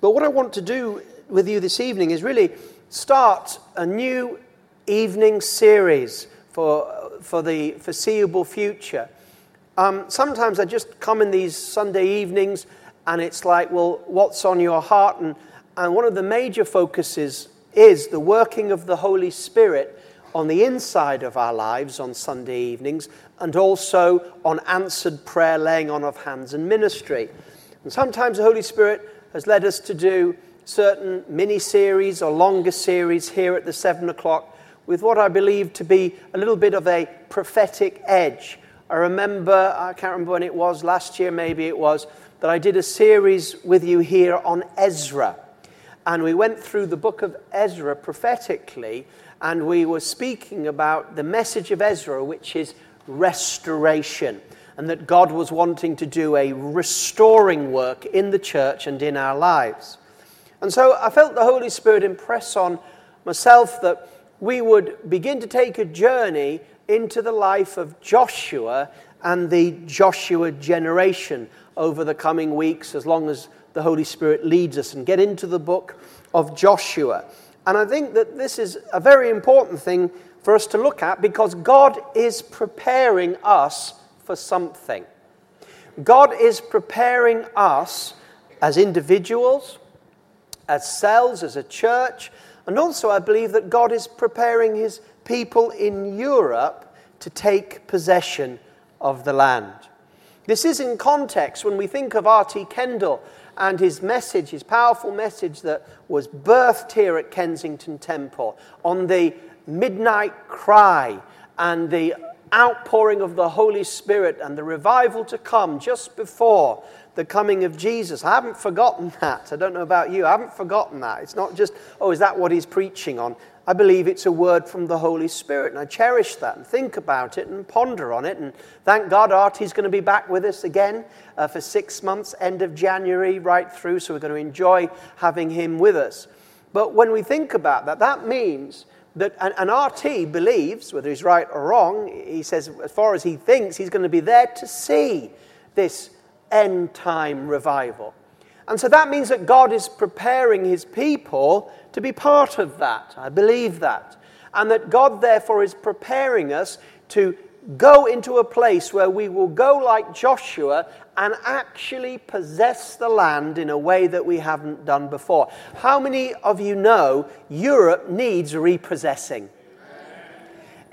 But what I want to do with you this evening is really start a new evening series for the foreseeable future. Sometimes I just come in these Sunday evenings and it's like, well, what's on your heart? And one of the major focuses is the working of the Holy Spirit on the inside of our lives on Sunday evenings, and also on answered prayer, laying on of hands, and ministry. And sometimes the Holy Spirit has led us to do certain mini-series or longer series here at the 7 o'clock with what I believe to be a little bit of a prophetic edge. I can't remember when it was, last year maybe it was, that I did a series with you here on Ezra. And we went through the book of Ezra prophetically, and we were speaking about the message of Ezra, which is restoration, and that God was wanting to do a restoring work in the church and in our lives. And so I felt the Holy Spirit impress on myself that we would begin to take a journey into the life of Joshua and the Joshua generation over the coming weeks, as long as the Holy Spirit leads us, and get into the book of Joshua. And I think that this is a very important thing for us to look at, because God is preparing us for something. God is preparing us as individuals, as cells, as a church, and also I believe that God is preparing his people in Europe to take possession of the land. This is in context when we think of R.T. Kendall and his message, his powerful message that was birthed here at Kensington Temple on the midnight cry and the outpouring of the Holy Spirit and the revival to come just before the coming of Jesus. I haven't forgotten that. I don't know about you. I haven't forgotten that. It's not just, oh, is that what he's preaching on? I believe it's a word from the Holy Spirit, and I cherish that and think about it and ponder on it. And thank God Artie's going to be back with us again for 6 months, end of January right through, so we're going to enjoy having him with us. But when we think about that, that means that an RT believes, whether he's right or wrong, he says as far as he thinks, he's going to be there to see this end time revival. And so that means that God is preparing his people to be part of that. I believe that. And that God, therefore, is preparing us to go into a place where we will go like Joshua and actually possess the land in a way that we haven't done before. How many of you know Europe needs repossessing?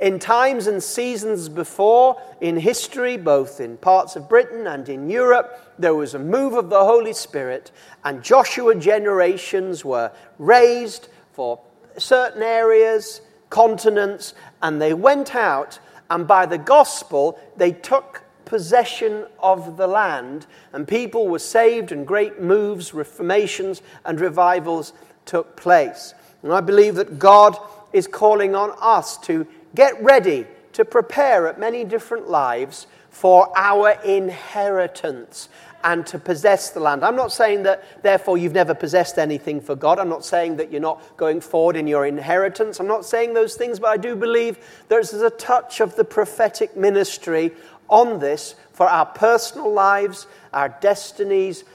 In times and seasons before, in history, both in parts of Britain and in Europe, there was a move of the Holy Spirit, and Joshua generations were raised for certain areas, continents, and they went out, and by the gospel, they took possession of the land, and people were saved, and great moves, reformations, and revivals took place. And I believe that God is calling on us to get ready to prepare at many different lives for our inheritance and to possess the land. I'm not saying that, therefore, you've never possessed anything for God. I'm not saying that you're not going forward in your inheritance. I'm not saying those things, but I do believe there's a touch of the prophetic ministry on this for our personal lives, our destinies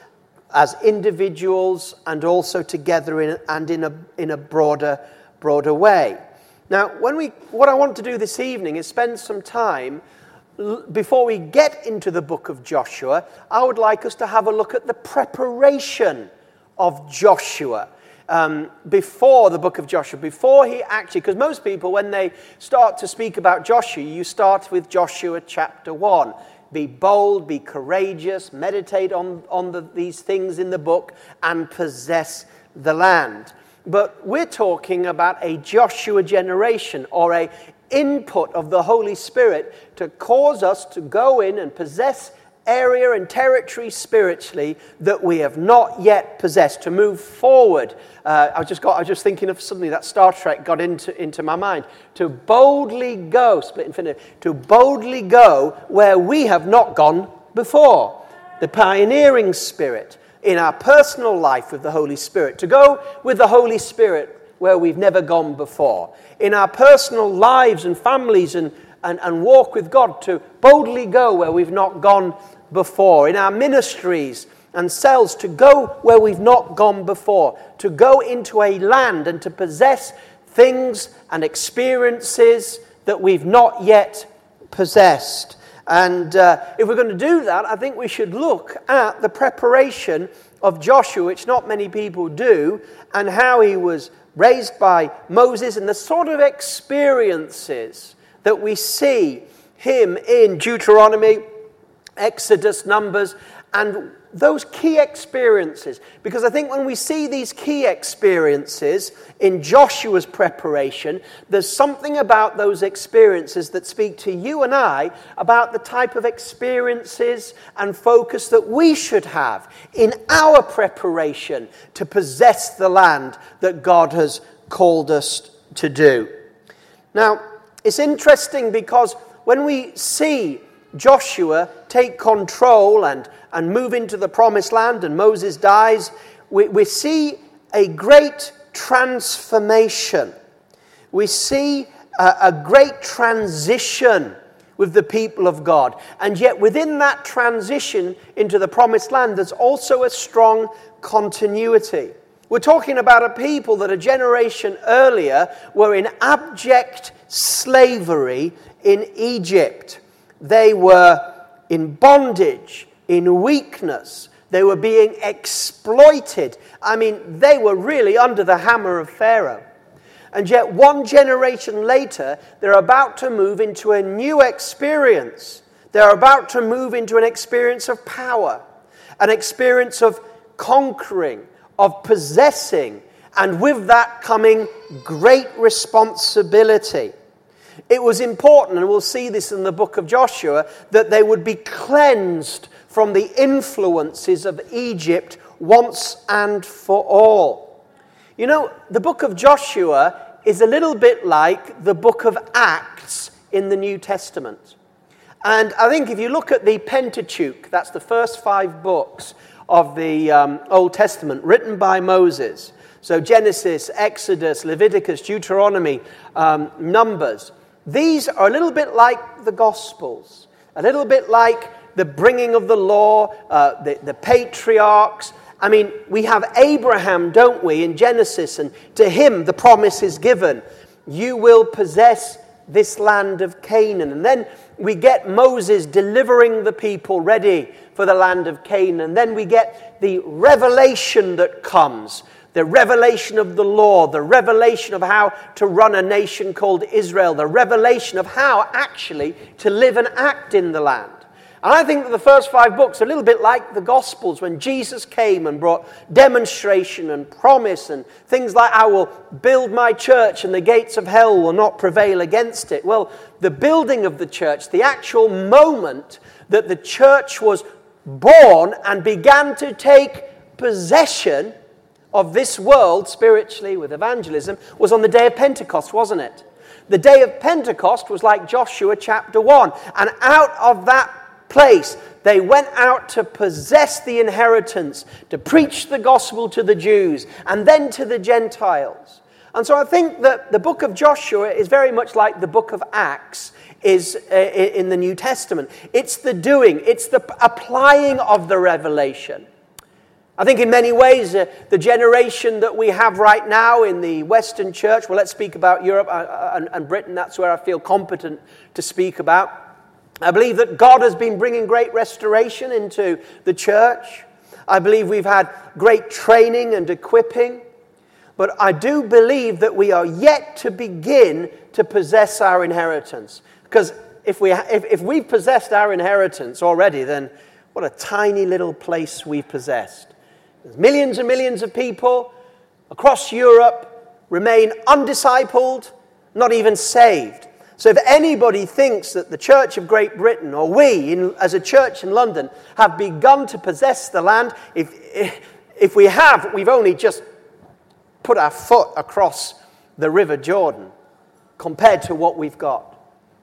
as individuals, and also together in a broader way. Now, what I want to do this evening is spend some time, before we get into the book of Joshua, I would like us to have a look at the preparation of Joshua before the book of Joshua, before he actually, because most people, when they start to speak about Joshua, you start with Joshua chapter 1. Be bold, be courageous, meditate on these things in the book, and possess the land. But we're talking about a Joshua generation, or an input of the Holy Spirit to cause us to go in and possess area and territory spiritually that we have not yet possessed, to move forward. I was just thinking of suddenly that Star Trek got into my mind. To boldly go, split infinity, to boldly go where we have not gone before. The pioneering spirit. In our personal life with the Holy Spirit, to go with the Holy Spirit where we've never gone before. In our personal lives and families and walk with God, to boldly go where we've not gone before. In our ministries, and sells to go where we've not gone before, to go into a land and to possess things and experiences that we've not yet possessed. And if we're going to do that, I think we should look at the preparation of Joshua, which not many people do, and how he was raised by Moses and the sort of experiences that we see him in Deuteronomy, Exodus, Numbers, and those key experiences. Because I think when we see these key experiences in Joshua's preparation, there's something about those experiences that speak to you and I about the type of experiences and focus that we should have in our preparation to possess the land that God has called us to do. Now, it's interesting because when we see Joshua take control and move into the promised land, and Moses dies, we see a great transformation. We see a great transition with the people of God. And yet within that transition into the promised land, there's also a strong continuity. We're talking about a people that a generation earlier were in abject slavery in Egypt. They were in bondage, in weakness. They were being exploited. I mean, they were really under the hammer of Pharaoh. And yet one generation later, they're about to move into a new experience. They're about to move into an experience of power, an experience of conquering, of possessing, and with that coming great responsibility. It was important, and we'll see this in the book of Joshua, that they would be cleansed from the influences of Egypt once and for all. You know, the book of Joshua is a little bit like the book of Acts in the New Testament. And I think if you look at the Pentateuch, that's the first 5 books of the Old Testament, written by Moses. So Genesis, Exodus, Leviticus, Deuteronomy, Numbers. These are a little bit like the Gospels, a little bit like the bringing of the law, the patriarchs. I mean, we have Abraham, don't we, in Genesis, and to him the promise is given. You will possess this land of Canaan. And then we get Moses delivering the people ready for the land of Canaan. And then we get the revelation that comes. The revelation of the law, the revelation of how to run a nation called Israel, the revelation of how actually to live and act in the land. And I think that the first 5 books are a little bit like the Gospels, when Jesus came and brought demonstration and promise and things like, I will build my church and the gates of hell will not prevail against it. Well, the building of the church, the actual moment that the church was born and began to take possession of this world spiritually with evangelism, was on the day of Pentecost, wasn't it? The day of Pentecost was like Joshua chapter 1. And out of that place, they went out to possess the inheritance, to preach the gospel to the Jews and then to the Gentiles. And so I think that the book of Joshua is very much like the book of Acts is in the New Testament. It's the doing, it's the applying of the revelation. I think in many ways, the generation that we have right now in the Western church, well, let's speak about Europe and Britain, that's where I feel competent to speak about. I believe that God has been bringing great restoration into the church. I believe we've had great training and equipping. But I do believe that we are yet to begin to possess our inheritance. Because if we've possessed our inheritance already, then what a tiny little place we've possessed. There's millions and millions of people across Europe remain undiscipled, not even saved. So if anybody thinks that the Church of Great Britain or we as a church in London have begun to possess the land, if we have, we've only just put our foot across the River Jordan compared to what we've got.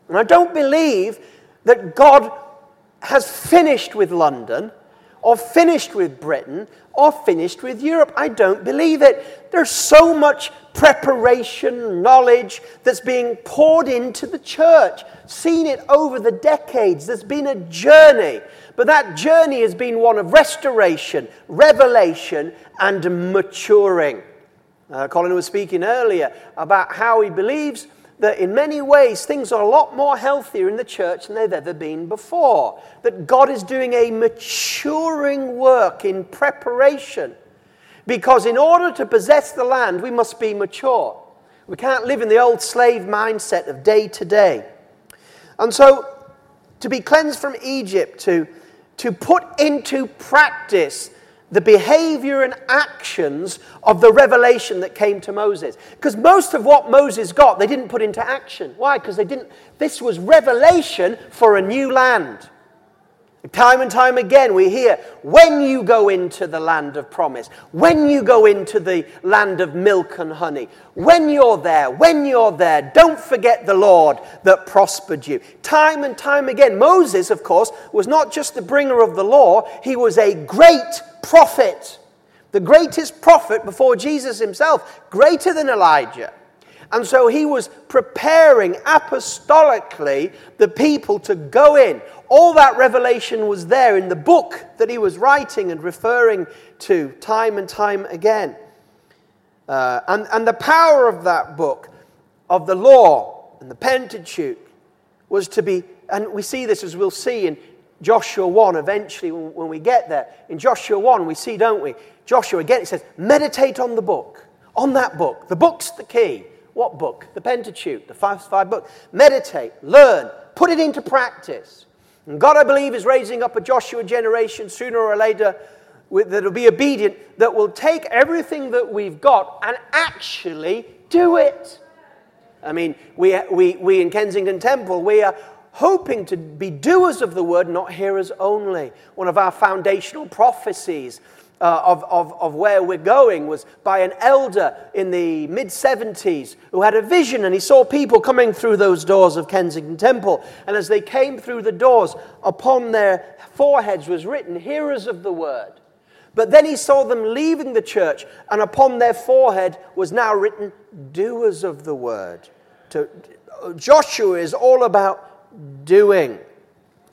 And I don't believe that God has finished with London or finished with Britain, or finished with Europe. I don't believe it. There's so much preparation, knowledge that's being poured into the church. Seen it over the decades. There's been a journey. But that journey has been one of restoration, revelation, and maturing. Colin was speaking earlier about how he believes that in many ways things are a lot more healthier in the church than they've ever been before. That God is doing a maturing work in preparation. Because in order to possess the land, we must be mature. We can't live in the old slave mindset of day to day. And so, to be cleansed from Egypt, to put into practice the behavior and actions of the revelation that came to Moses. Because most of what Moses got, they didn't put into action. Why? Because they didn't. This was revelation for a new land. Time and time again we hear, when you go into the land of promise, when you go into the land of milk and honey, when you're there, don't forget the Lord that prospered you. Time and time again, Moses, of course, was not just the bringer of the law, he was a great prophet. The greatest prophet before Jesus himself, greater than Elijah. And so he was preparing apostolically the people to go in. All that revelation was there in the book that he was writing and referring to time and time again. And the power of that book, of the law and the Pentateuch, was to be, and we see this as we'll see in Joshua 1 eventually when we get there. In Joshua 1 we see, don't we? Joshua again, it says, meditate on the book, on that book. The book's the key. What book? The Pentateuch, the five books. Meditate, learn, put it into practice. And God, I believe, is raising up a Joshua generation sooner or later that will be obedient, that will take everything that we've got and actually do it. I mean, we in Kensington Temple, we are hoping to be doers of the word, not hearers only. One of our foundational prophecies of where we're going was by an elder in the mid-70s who had a vision, and he saw people coming through those doors of Kensington Temple, and as they came through the doors, upon their foreheads was written, hearers of the word. But then he saw them leaving the church, and upon their forehead was now written, doers of the word. Joshua is all about doing.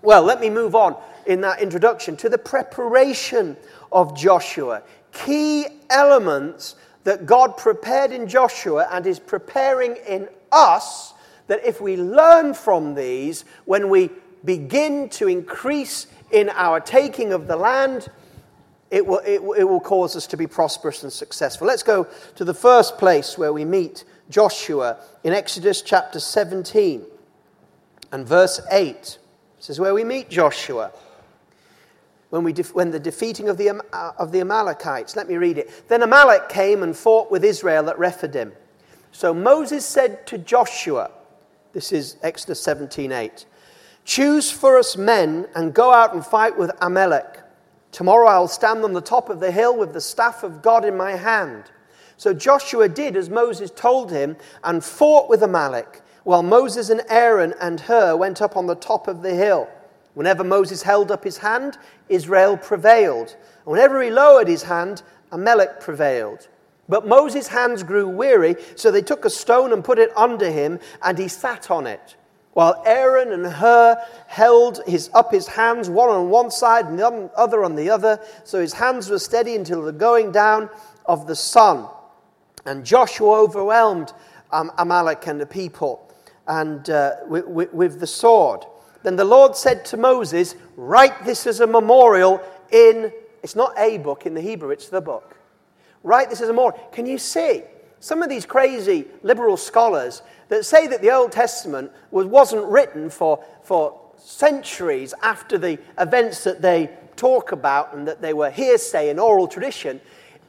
Well, let me move on in that introduction to the preparation of Joshua. Key elements that God prepared in Joshua and is preparing in us, that if we learn from these, when we begin to increase in our taking of the land, it will cause us to be prosperous and successful. Let's go to the first place where we meet Joshua in Exodus chapter 17 and verse 8. This is where we meet Joshua. When the defeating of the Amalekites, let me read it. Then Amalek came and fought with Israel at Rephidim. So Moses said to Joshua, this is Exodus 17:8, choose for us men and go out and fight with Amalek. Tomorrow I'll stand on the top of the hill with the staff of God in my hand. So Joshua did as Moses told him and fought with Amalek, while Moses and Aaron and Hur went up on the top of the hill. Whenever Moses held up his hand, Israel prevailed. And whenever he lowered his hand, Amalek prevailed. But Moses' hands grew weary, so they took a stone and put it under him, and he sat on it. While Aaron and Hur held up his hands, one on one side and the other on the other, so his hands were steady until the going down of the sun. And Joshua overwhelmed Amalek and the people and with the sword. Then the Lord said to Moses, write this as a memorial in, it's not a book in the Hebrew, it's the book. Write this as a memorial. Can you see some of these crazy liberal scholars that say that the Old Testament wasn't written for centuries after the events that they talk about and that they were hearsay and oral tradition?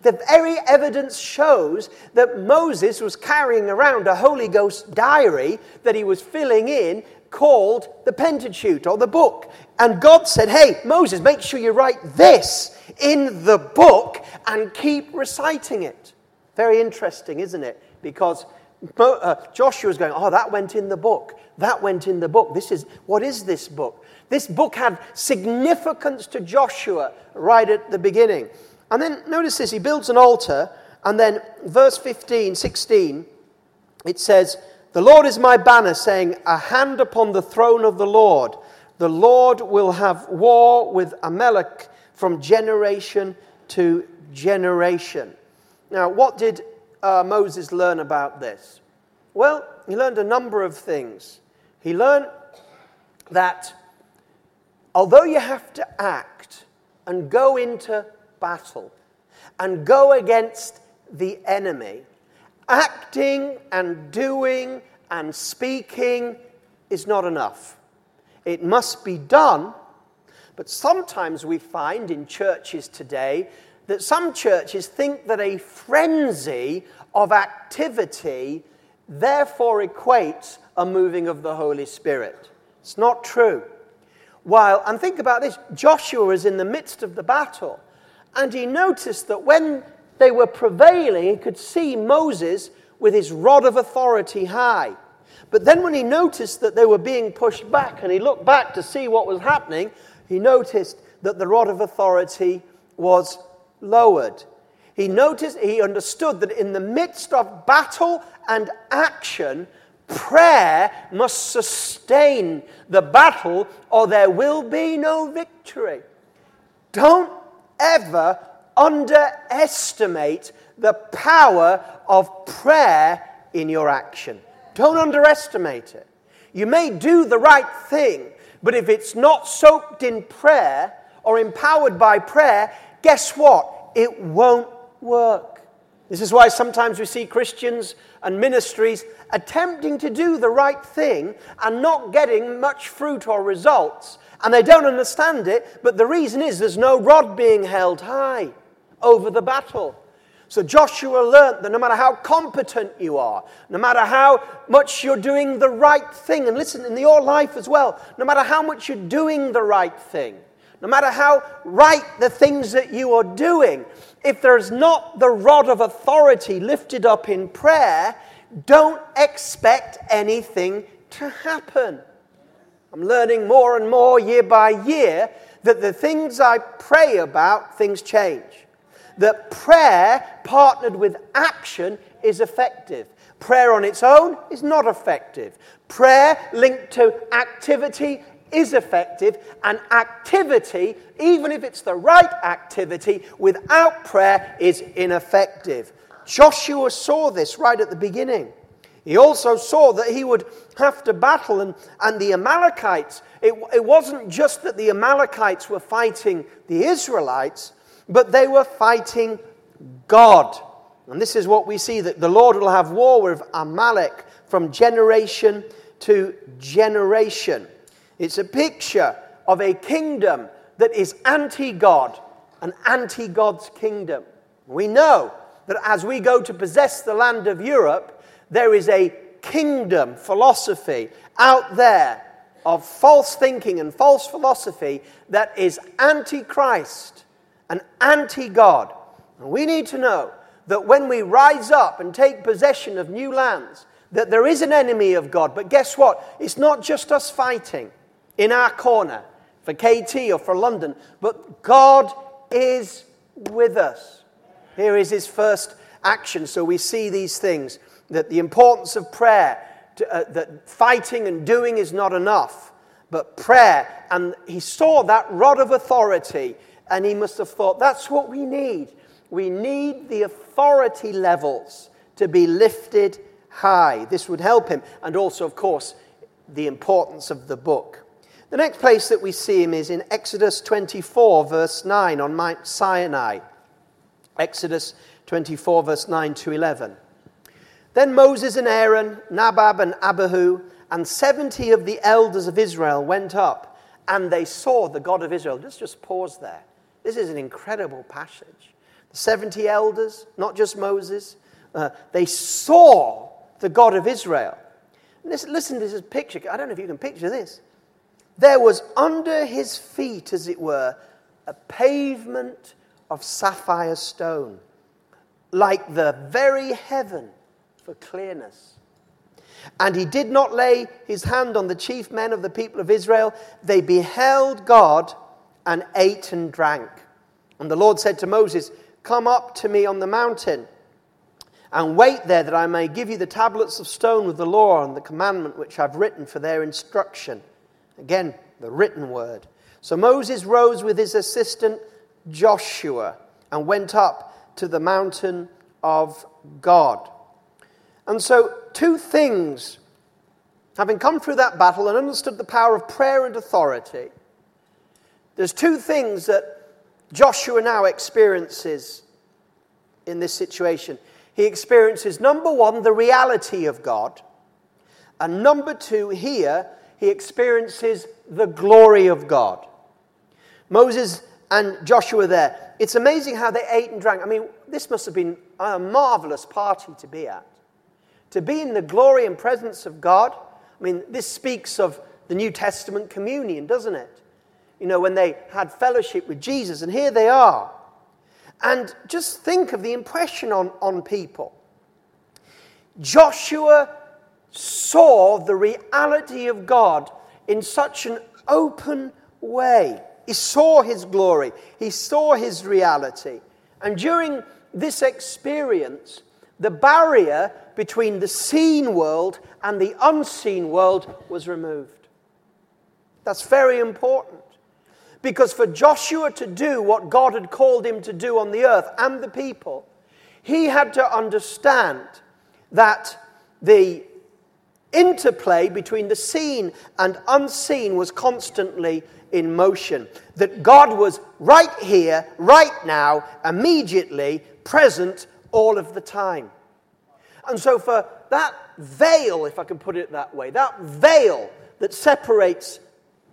The very evidence shows that Moses was carrying around a Holy Ghost diary that he was filling in called the Pentateuch or the book. And God said, hey, Moses, make sure you write this in the book and keep reciting it. Very interesting, isn't it? Because Joshua's going, oh, that went in the book. That went in the book. What is this book? This book had significance to Joshua right at the beginning. And then notice this, he builds an altar, and then verse 15, 16, it says, the Lord is my banner, saying, a hand upon the throne of the Lord. The Lord will have war with Amalek from generation to generation. Now, what did Moses learn about this? Well, he learned a number of things. He learned that although you have to act and go into battle and go against the enemy, acting and doing and speaking is not enough. It must be done, but sometimes we find in churches today that some churches think that a frenzy of activity therefore equates a moving of the Holy Spirit. It's not true. And think about this, Joshua is in the midst of the battle, and he noticed that when they were prevailing, he could see Moses with his rod of authority high. But then when he noticed that they were being pushed back and he looked back to see what was happening, he noticed that the rod of authority was lowered. He understood that in the midst of battle and action, prayer must sustain the battle or there will be no victory. Don't ever underestimate the power of prayer in your action. Don't underestimate it. You may do the right thing, but if it's not soaked in prayer or empowered by prayer, guess what? It won't work. This is why sometimes we see Christians and ministries attempting to do the right thing and not getting much fruit or results, and they don't understand it, but the reason is there's no rod being held high over the battle. So Joshua learnt that no matter how competent you are, no matter how much you're doing the right thing, and listen, in your life as well, no matter how much you're doing the right thing, no matter how right the things that you are doing, if there's not the rod of authority lifted up in prayer, don't expect anything to happen. I'm learning more and more year by year that the things I pray about, things change. That prayer partnered with action is effective. Prayer on its own is not effective. Prayer linked to activity is effective, and activity, even if it's the right activity, without prayer is ineffective. Joshua saw this right at the beginning. He also saw that he would have to battle, and the Amalekites. It wasn't just that the Amalekites were fighting the Israelites, but they were fighting God. And this is what we see, that the Lord will have war with Amalek from generation to generation. It's a picture of a kingdom that is anti-God, an anti-God's kingdom. We know that as we go to possess the land of Europe, there is a kingdom philosophy out there of false thinking and false philosophy that is anti-Christ. An anti-God. And we need to know that when we rise up and take possession of new lands, that there is an enemy of God. But guess what? It's not just us fighting in our corner for KT or for London, but God is with us. Here is his first action. So we see these things, that the importance of prayer, that fighting and doing is not enough, but prayer. And he saw that rod of authority, and he must have thought, that's what we need. We need the authority levels to be lifted high. This would help him. And also, of course, the importance of the book. The next place that we see him is in Exodus 24, verse 9, on Mount Sinai. Exodus 24, verse 9 to 11. Then Moses and Aaron, Nabab and Abihu, and 70 of the elders of Israel went up, and they saw the God of Israel. Let's just pause there. This is an incredible passage. The 70 elders, not just Moses, they saw the God of Israel. Listen to this picture. I don't know if you can picture this. There was under his feet, as it were, a pavement of sapphire stone, like the very heaven. for clearness. And he did not lay his hand on the chief men of the people of Israel. They beheld God and ate and drank. And the Lord said to Moses, "Come up to me on the mountain and wait there that I may give you the tablets of stone with the law and the commandment which I've written for their instruction." Again, the written word. So Moses rose with his assistant Joshua and went up to the mountain of God. And so two things, having come through that battle and understood the power of prayer and authority, there's two things that Joshua now experiences in this situation. He experiences, number one, the reality of God. And number two, here, he experiences the glory of God. Moses and Joshua there. It's amazing how they ate and drank. I mean, this must have been a marvelous party to be at. To be in the glory and presence of God. I mean, this speaks of the New Testament communion, doesn't it? You know, when they had fellowship with Jesus, and here they are. And just think of the impression on people. Joshua saw the reality of God in such an open way. He saw his glory. He saw his reality. And during this experience, the barrier between the seen world and the unseen world was removed. That's very important. Because for Joshua to do what God had called him to do on the earth and the people, he had to understand that the interplay between the seen and unseen was constantly in motion. That God was right here, right now, immediately present all of the time. And so for that veil, if I can put it that way, that veil that separates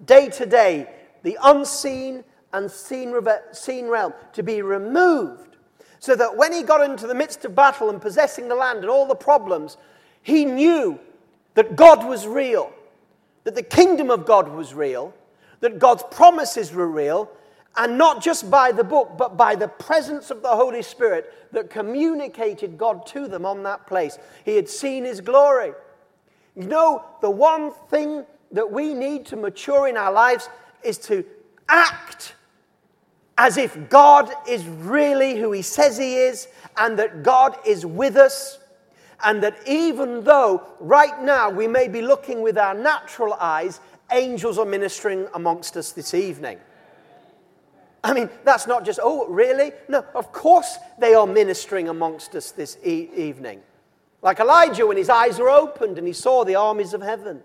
day to day, the unseen and seen realm, to be removed, so that when he got into the midst of battle and possessing the land and all the problems, he knew that God was real, that the kingdom of God was real, that God's promises were real, and not just by the book, but by the presence of the Holy Spirit that communicated God to them on that place. He had seen his glory. You know, the one thing that we need to mature in our lives is to act as if God is really who he says he is, and that God is with us, and that even though right now we may be looking with our natural eyes, angels are ministering amongst us this evening. I mean, that's not just, oh, really? No, of course they are ministering amongst us this evening. Like Elijah when his eyes were opened and he saw the armies of heaven.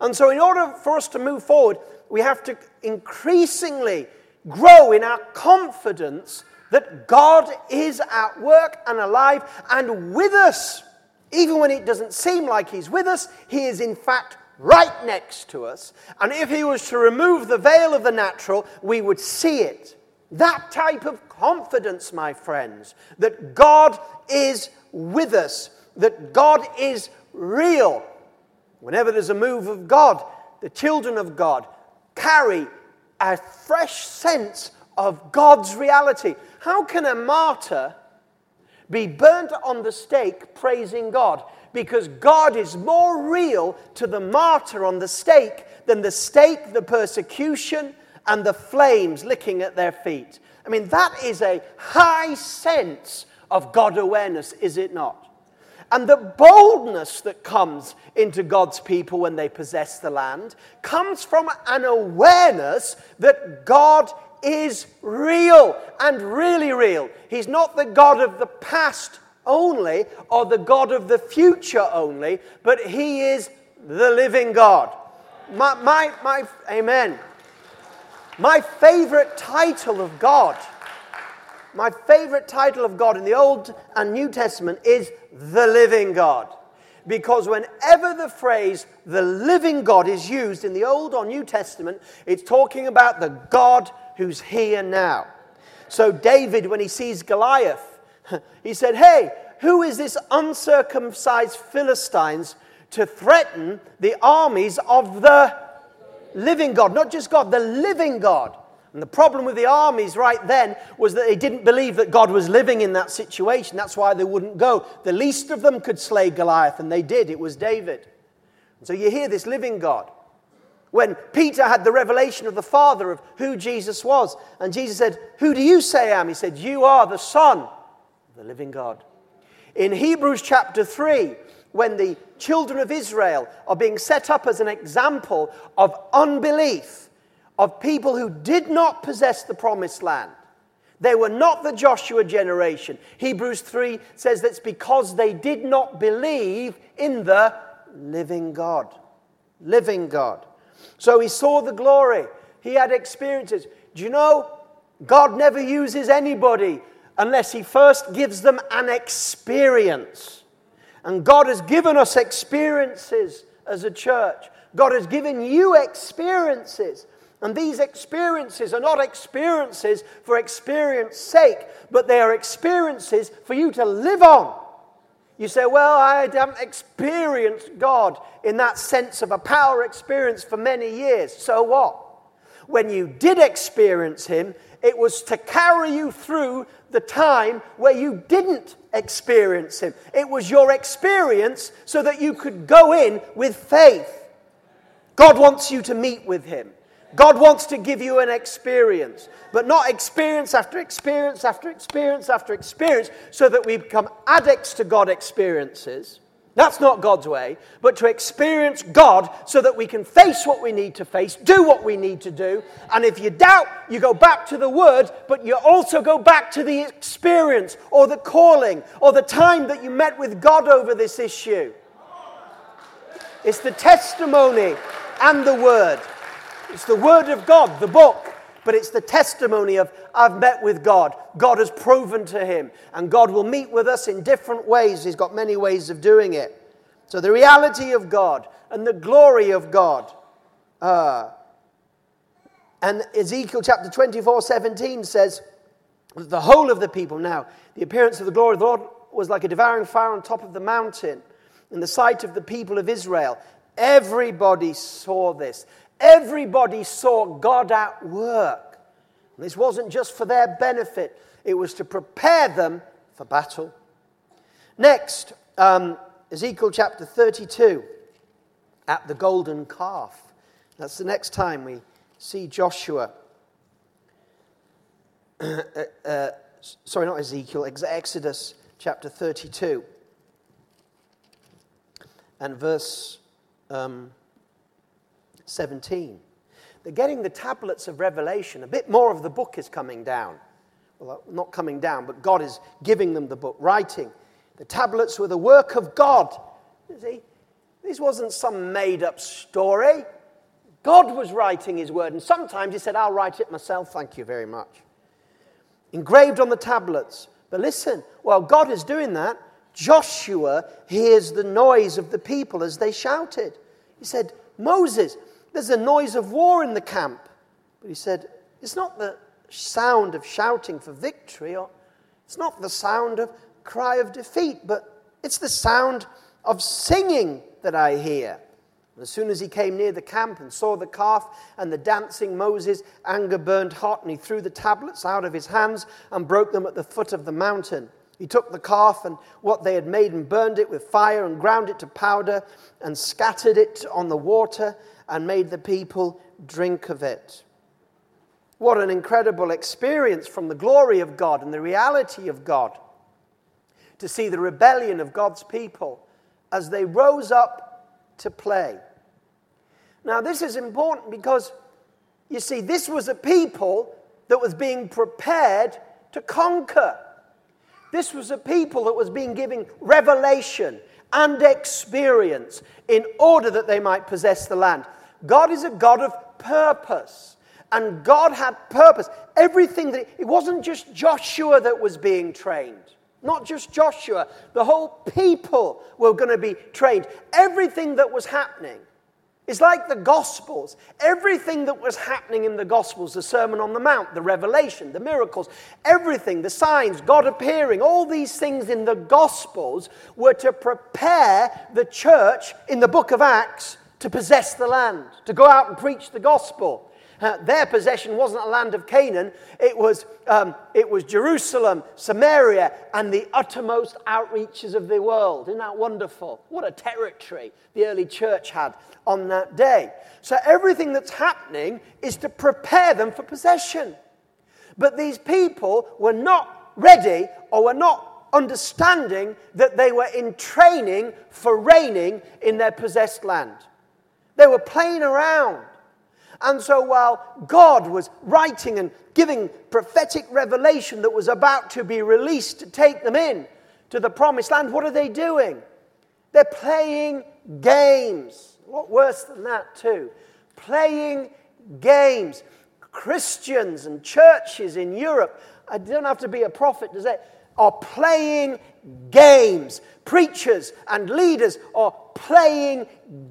And so in order for us to move forward, we have to increasingly grow in our confidence that God is at work and alive and with us. Even when it doesn't seem like he's with us, he is in fact right next to us. And if he was to remove the veil of the natural, we would see it. That type of confidence, my friends, that God is with us, that God is real. Whenever there's a move of God, the children of God carry a fresh sense of God's reality. How can a martyr be burnt on the stake praising God? Because God is more real to the martyr on the stake than the stake, the persecution, and the flames licking at their feet. I mean, that is a high sense of God awareness, is it not? And the boldness that comes into God's people when they possess the land comes from an awareness that God is real and really real. He's not the God of the past only or the God of the future only, but he is the living God. Amen. My favorite title of God. My favorite title of God in the Old and New Testament is the living God. Because whenever the phrase the living God is used in the Old or New Testament, it's talking about the God who's here now. So David, when he sees Goliath, he said, "Hey, who is this uncircumcised Philistines to threaten the armies of the living God?" Not just God, the living God. And the problem with the armies right then was that they didn't believe that God was living in that situation. That's why they wouldn't go. The least of them could slay Goliath, and they did. It was David. And so you hear this living God. When Peter had the revelation of the Father of who Jesus was, and Jesus said, "Who do you say I am?" He said, "You are the Son of the living God." In Hebrews chapter 3, when the children of Israel are being set up as an example of unbelief, of people who did not possess the promised land, they were not the Joshua generation. Hebrews 3 says that's because they did not believe in the living God. Living God. So he saw the glory. He had experiences. Do you know, God never uses anybody unless he first gives them an experience. And God has given us experiences as a church. God has given you experiences. And these experiences are not experiences for experience sake, but they are experiences for you to live on. You say, "Well, I haven't experienced God in that sense of a power experience for many years." So what? When you did experience him, it was to carry you through the time where you didn't experience him. It was your experience so that you could go in with faith. God wants you to meet with him. God wants to give you an experience, but not experience after experience after experience after experience, so that we become addicts to God experiences. That's not God's way, but to experience God so that we can face what we need to face, do what we need to do. And if you doubt, you go back to the Word, but you also go back to the experience or the calling or the time that you met with God over this issue. It's the testimony and the Word. It's the Word of God, the book, but it's the testimony of, "I've met with God. God has proven to him." And God will meet with us in different ways. He's got many ways of doing it. So the reality of God and the glory of God. And Ezekiel chapter 24:17 says, "The whole of the people now, the appearance of the glory of the Lord was like a devouring fire on top of the mountain in the sight of the people of Israel." Everybody saw this. Everybody saw God at work. And this wasn't just for their benefit. It was to prepare them for battle. Next, Ezekiel chapter 32, at the golden calf. That's the next time we see Joshua. Sorry, not Ezekiel, Exodus chapter 32. And verse 17. They're getting the tablets of Revelation. A bit more of the book is coming down. Well, not coming down, but God is giving them the book, writing. The tablets were the work of God. You see, this wasn't some made-up story. God was writing his word, and sometimes he said, "I'll write it myself, thank you very much." Engraved on the tablets. But listen, while God is doing that, Joshua hears the noise of the people as they shouted. He said, "Moses, there's a noise of war in the camp." But he said, "It's not the sound of shouting for victory, or it's not the sound of cry of defeat, but it's the sound of singing that I hear." And as soon as he came near the camp and saw the calf and the dancing, Moses' anger burned hot, and he threw the tablets out of his hands and broke them at the foot of the mountain. He took the calf and what they had made and burned it with fire and ground it to powder and scattered it on the water and made the people drink of it. What an incredible experience from the glory of God and the reality of God, to see the rebellion of God's people as they rose up to play. Now, this is important because, you see, this was a people that was being prepared to conquer. This was a people that was being given revelation and experience in order that they might possess the land. God is a God of purpose, and God had purpose. Everything that it wasn't just Joshua that was being trained. Not just Joshua, the whole people were going to be trained. Everything that was happening is like the Gospels. Everything that was happening in the Gospels, the Sermon on the Mount, the revelation, the miracles, everything, the signs, God appearing, all these things in the Gospels were to prepare the church in the book of Acts to possess the land, to go out and preach the Gospel. Their possession wasn't a land of Canaan. It was Jerusalem, Samaria, and the uttermost outreaches of the world. Isn't that wonderful? What a territory the early church had on that day. So everything that's happening is to prepare them for possession. But these people were not ready or were not understanding that they were in training for reigning in their possessed land. They were playing around. And so while God was writing and giving prophetic revelation that was about to be released to take them in to the promised land, what are they doing? They're playing games. A lot worse than that too. Playing games. Christians and churches in Europe, I don't have to be a prophet to say, are playing games. Preachers and leaders are playing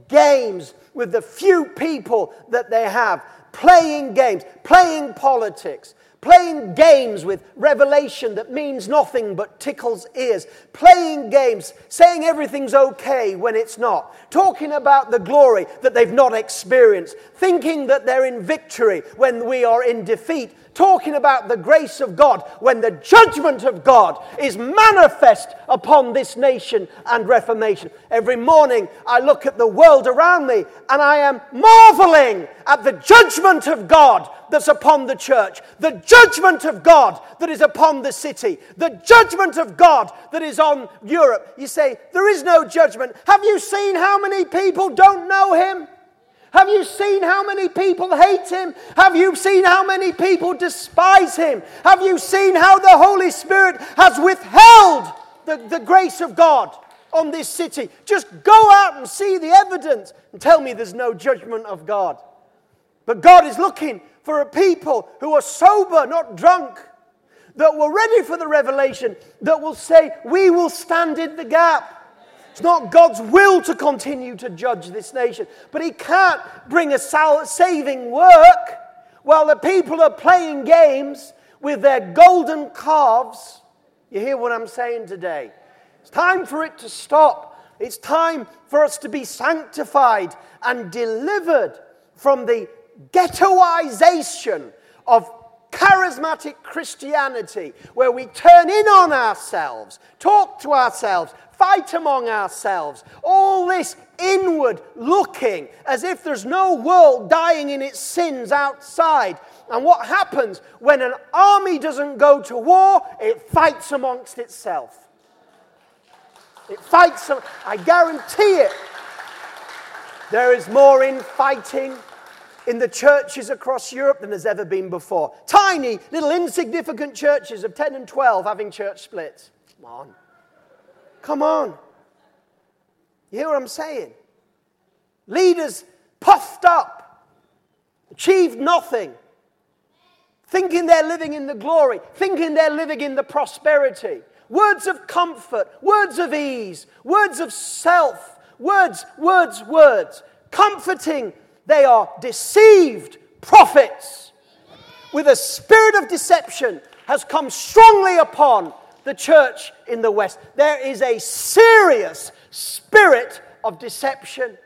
games with the few people that they have. Playing games, playing politics, playing games with revelation that means nothing but tickles ears. Playing games, saying everything's okay when it's not. Talking about the glory that they've not experienced. Thinking that they're in victory when we are in defeat. Talking about the grace of God when the judgment of God is manifest upon this nation and reformation. Every morning I look at the world around me and I am marveling at the judgment of God that's upon the church. The judgment of God that is upon the city. The judgment of God that is on Europe. You say, there is no judgment. Have you seen how many people don't know him? Have you seen how many people hate him? Have you seen how many people despise him? Have you seen how the Holy Spirit has withheld the grace of God on this city? Just go out and see the evidence and tell me there's no judgment of God. But God is looking for a people who are sober, not drunk, that were ready for the revelation, that will say, we will stand in the gap. It's not God's will to continue to judge this nation. But he can't bring a saving work while the people are playing games with their golden calves. You hear what I'm saying today? It's time for it to stop. It's time for us to be sanctified and delivered from the ghettoization of charismatic Christianity, where we turn in on ourselves, talk to ourselves, fight among ourselves, all this inward looking as if there's no world dying in its sins outside. And what happens when an army doesn't go to war? It fights amongst itself. It fights, I guarantee it. There is more infighting in the churches across Europe than there's ever been before. Tiny, little insignificant churches of 10 and 12 having church splits. Come on. Come on. You hear what I'm saying? Leaders puffed up, achieved nothing, thinking they're living in the glory, thinking they're living in the prosperity. Words of comfort, words of ease, words of self, words. Comforting. They are deceived prophets with a spirit of deception has come strongly upon the church in the West. There is a serious spirit of deception.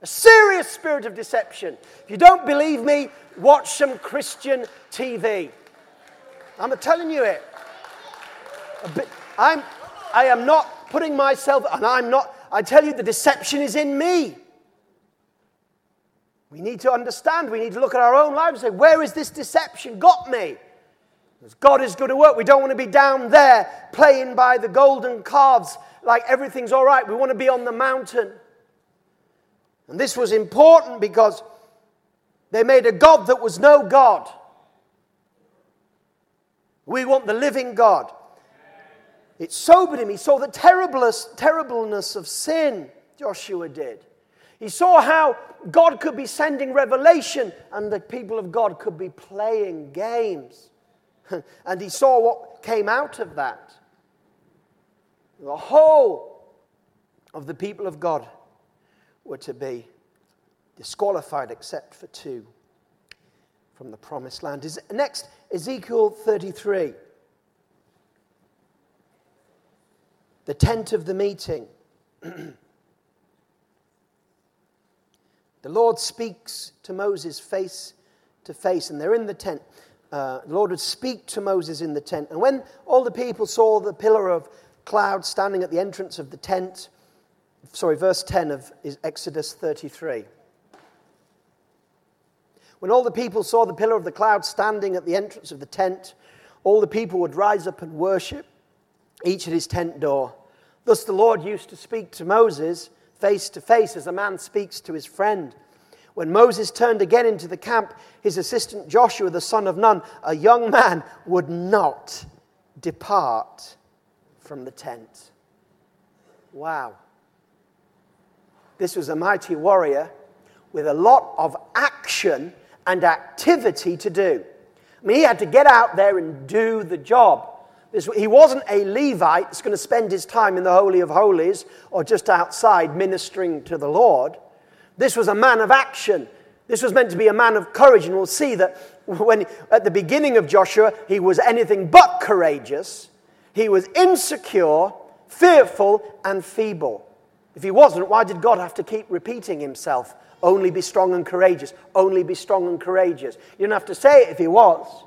A serious spirit of deception. If you don't believe me, watch some Christian TV. I'm telling you it. I am not putting myself, and I'm not, I tell you the deception is in me. We need to understand, we need to look at our own lives and say, where is this deception got me? Because God is going to work. We don't want to be down there playing by the golden calves like everything's all right. We want to be on the mountain. And this was important because they made a God that was no God. We want the living God. It sobered him. He saw the terribleness of sin, Joshua did. He saw how God could be sending revelation and the people of God could be playing games. And he saw what came out of that. The whole of the people of God were to be disqualified except for two from the promised land. Next, Ezekiel 33. The tent of the meeting. The Lord speaks to Moses face to face. And they're in the tent. The Lord would speak to Moses in the tent. And when all the people saw the pillar of cloud standing at the entrance of the tent, verse 10 of Exodus 33. When all the people saw the pillar of the cloud standing at the entrance of the tent, all the people would rise up and worship, each at his tent door. Thus the Lord used to speak to Moses face to face as a man speaks to his friend. When Moses turned again into the camp, his assistant Joshua, the son of Nun, a young man, would not depart from the tent. Wow. This was a mighty warrior with a lot of action and activity to do. I mean, he had to get out there and do the job. He wasn't a Levite that's going to spend his time in the Holy of Holies or just outside ministering to the Lord. This was a man of action. This was meant to be a man of courage. And we'll see that when at the beginning of Joshua, he was anything but courageous. He was insecure, fearful, and feeble. If he wasn't, why did God have to keep repeating himself? Only be strong and courageous. Only be strong and courageous. You don't have to say it if he was.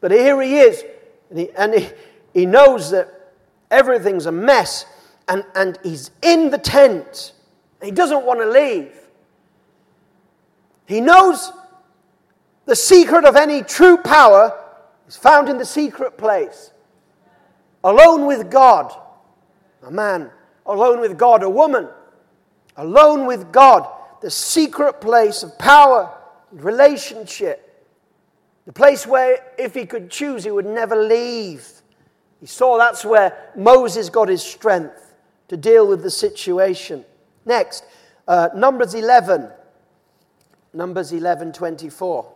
But here he is. And he knows that everything's a mess. And he's in the tent. He doesn't want to leave. He knows the secret of any true power is found in the secret place. Alone with God. A man. Alone with God. A woman. Alone with God. The secret place of power and relationship. The place where, if he could choose, he would never leave. He saw that's where Moses got his strength to deal with the situation. Next, Numbers 11. Numbers 11:24.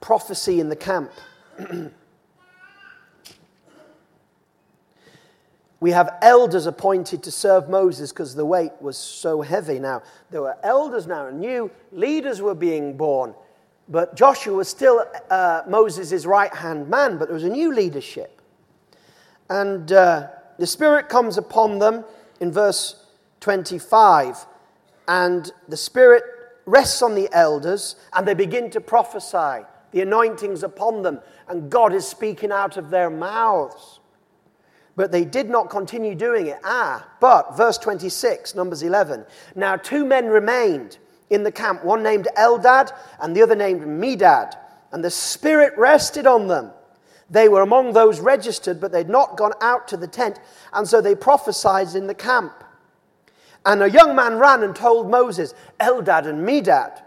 Prophecy in the camp. We have elders appointed to serve Moses because the weight was so heavy. Now, there were elders now, and new leaders were being born. But Joshua was still Moses' right-hand man, but there was a new leadership. And the Spirit comes upon them in verse 25. And the Spirit rests on the elders, and they begin to prophesy. The anointing's upon them, and God is speaking out of their mouths. But they did not continue doing it. But, verse 26, Numbers 11. Now 2 men remained in the camp, one named Eldad and the other named Medad. And the Spirit rested on them. They were among those registered, but they'd not gone out to the tent. And so they prophesied in the camp. And a young man ran and told Moses, Eldad and Medad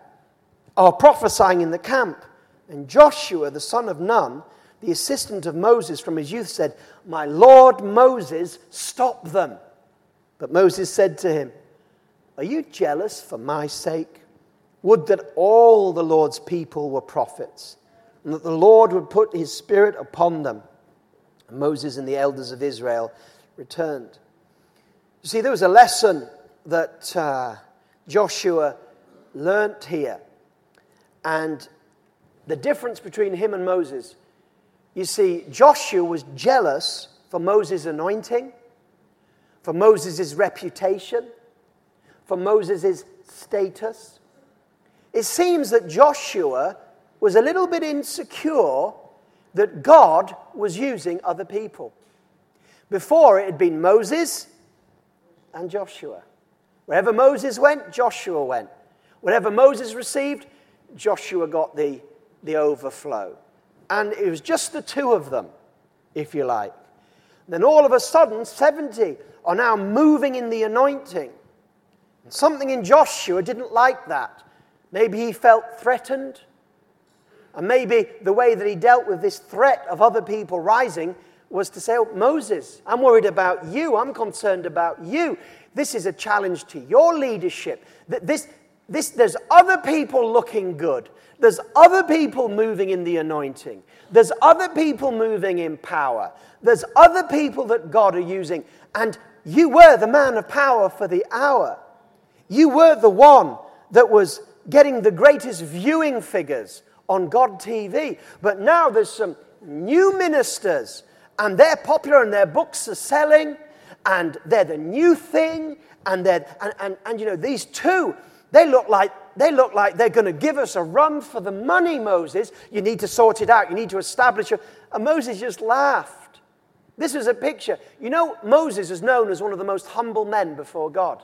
are prophesying in the camp. And Joshua, the son of Nun, the assistant of Moses from his youth, said, My Lord Moses, stop them. But Moses said to him, Are you jealous for my sake? Would that all the Lord's people were prophets, and that the Lord would put his spirit upon them. And Moses and the elders of Israel returned. You see, there was a lesson that Joshua learnt here. And the difference between him and Moses, you see, Joshua was jealous for Moses' anointing, for Moses' reputation, for Moses' status. It seems that Joshua was a little bit insecure that God was using other people. Before, it had been Moses and Joshua. Wherever Moses went, Joshua went. Whatever Moses received, Joshua got the overflow. And it was just the two of them, if you like. Then all of a sudden, 70 are now moving in the anointing. And something in Joshua didn't like that. Maybe he felt threatened. And maybe the way that he dealt with this threat of other people rising was to say, oh, Moses, I'm worried about you. I'm concerned about you. This is a challenge to your leadership. There's other people looking good. There's other people moving in the anointing. There's other people moving in power. There's other people that God are using. And you were the man of power for the hour. You were the one that was getting the greatest viewing figures on God TV. But now there's some new ministers, and they're popular, and their books are selling, and they're the new thing, and these two, they look like they look like they're going to give us a run for the money, Moses. You need to sort it out. You need to establish it. And Moses just laughed. This is a picture. You know, Moses is known as one of the most humble men before God.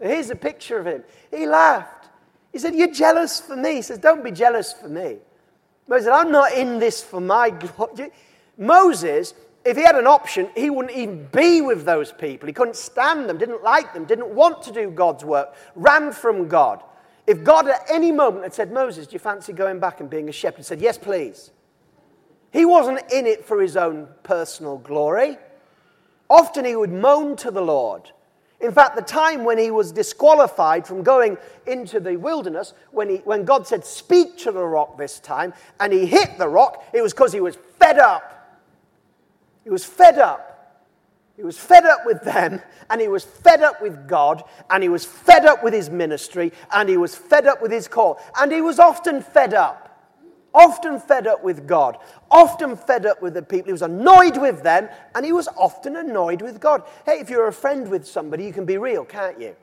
And here's a picture of him. He laughed. He said, "You're jealous for me." He says, "Don't be jealous for me." Moses said, "I'm not in this for my glory." Moses, if he had an option, he wouldn't even be with those people. He couldn't stand them, didn't like them, didn't want to do God's work, ran from God. If God at any moment had said, "Moses, do you fancy going back and being a shepherd?" He said, "Yes, please." He wasn't in it for his own personal glory. Often he would moan to the Lord. In fact, the time when he was disqualified from going into the wilderness, when God said, "Speak to the rock this time," and he hit the rock, it was because he was fed up. He was fed up. He was fed up with them, and he was fed up with God, and he was fed up with his ministry, and he was fed up with his call. And he was often fed up with God, often fed up with the people. He was annoyed with them, and he was often annoyed with God. Hey, if you're a friend with somebody, you can be real, can't you?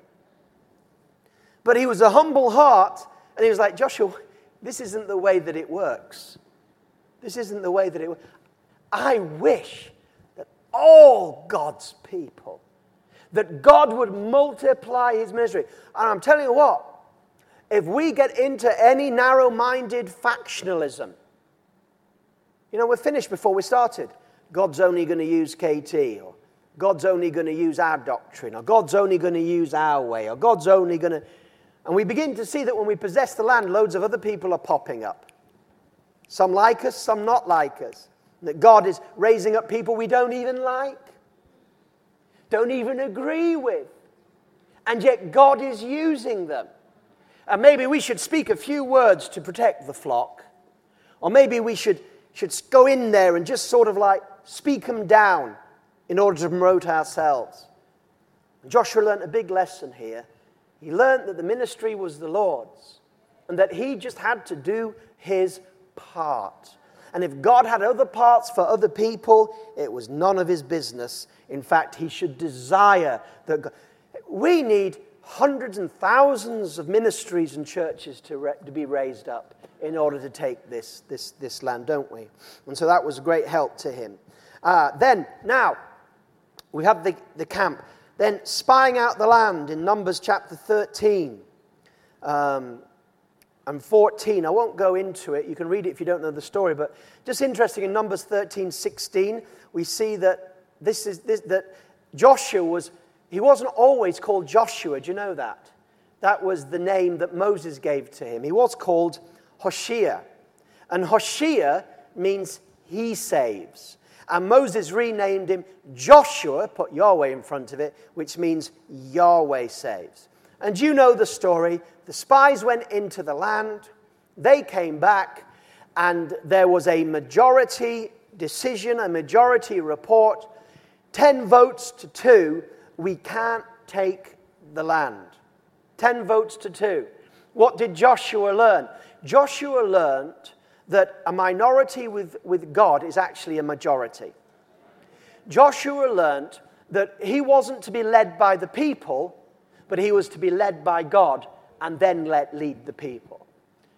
But he was a humble heart, and he was like, "Joshua, this isn't the way that it works. This isn't the way that it works. I wish that all God's people, that God would multiply his ministry." And I'm telling you what, if we get into any narrow-minded factionalism, you know, we're finished before we started. God's only going to use KT, or God's only going to use our doctrine, or God's only going to use our way, or God's only going to... And we begin to see that when we possess the land, loads of other people are popping up. Some like us, some not like us. That God is raising up people we don't even like, don't even agree with. And yet God is using them. And maybe we should speak a few words to protect the flock. Or maybe we should go in there and just sort of like speak them down in order to promote ourselves. And Joshua learned a big lesson here. He learned that the ministry was the Lord's and that he just had to do his part. And if God had other parts for other people, it was none of his business. In fact, he should desire that God... We need hundreds and thousands of ministries and churches to be raised up in order to take this land, don't we? And so that was a great help to him. Now, we have the camp. Then spying out the land in Numbers chapter 13 and 14. I won't go into it. You can read it if you don't know the story. But just interesting, in Numbers 13:16, we see that that Joshua was... He wasn't always called Joshua, do you know that? That was the name that Moses gave to him. He was called Hoshea. And Hoshea means "he saves." And Moses renamed him Joshua, put Yahweh in front of it, which means "Yahweh saves." And you know the story. The spies went into the land. They came back. And there was a majority decision, a majority report, 10 votes to 2, "We can't take the land." 10 votes to 2. What did Joshua learn? Joshua learned that a minority with God is actually a majority. Joshua learned that he wasn't to be led by the people, but he was to be led by God and then lead the people.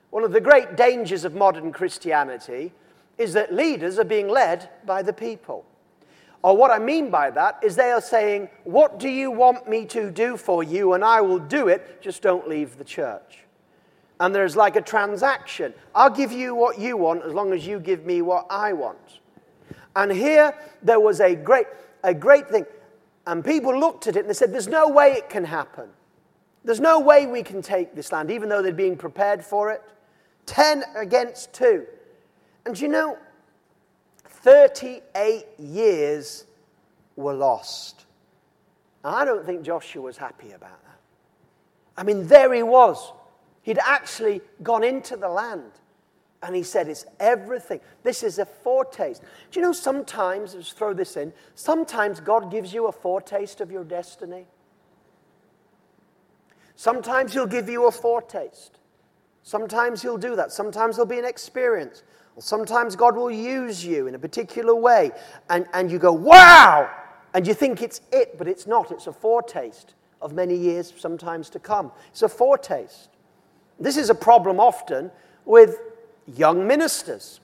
One of the great dangers of modern Christianity is that leaders are being led by the people. Or what I mean by that is they are saying, "What do you want me to do for you? And I will do it, just don't leave the church." And there's like a transaction. I'll give you what you want as long as you give me what I want. And here there was a great thing. And people looked at it and they said, "There's no way it can happen. There's no way we can take this land," even though they're being prepared for it. 10 against 2. And you know, 38 years were lost. I don't think Joshua was happy about that. I mean, there he was. He'd actually gone into the land. And he said, "It's everything. This is a foretaste." Do you know sometimes, let's throw this in, sometimes God gives you a foretaste of your destiny. Sometimes he'll give you a foretaste. Sometimes he'll do that. Sometimes there'll be an experience. Sometimes God will use you in a particular way, and you go, "Wow!" And you think it's it, but it's not. It's a foretaste of many years sometimes to come. It's a foretaste. This is a problem often with young ministers,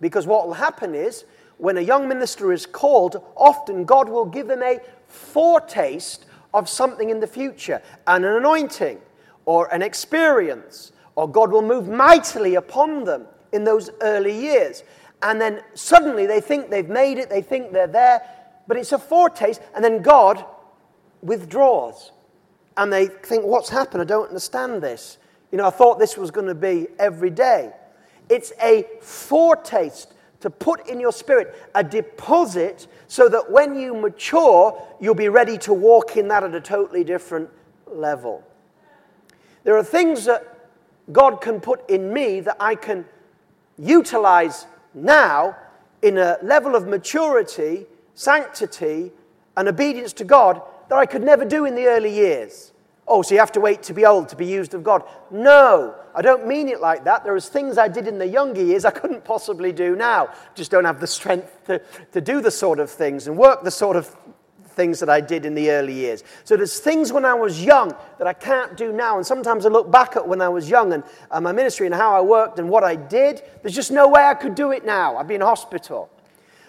because what will happen is when a young minister is called, often God will give them a foretaste of something in the future, an anointing or an experience, or God will move mightily upon them in those early years. And then suddenly they think they've made it, they think they're there, but it's a foretaste, and then God withdraws. And they think, what's happened? I don't understand this. I thought this was going to be every day. It's a foretaste to put in your spirit, a deposit, so that when you mature, you'll be ready to walk in that at a totally different level. There are things that God can put in me that I can utilize now in a level of maturity, sanctity, and obedience to God that I could never do in the early years. Oh, so you have to wait to be old to be used of God. No, I don't mean it like that. There is things I did in the younger years I couldn't possibly do now. Just don't have the strength to do the sort of things and work the sort of things that I did in the early years. So there's things when I was young that I can't do now. And sometimes I look back at when I was young and my ministry and how I worked and what I did. There's just no way I could do it now. I'd be in hospital.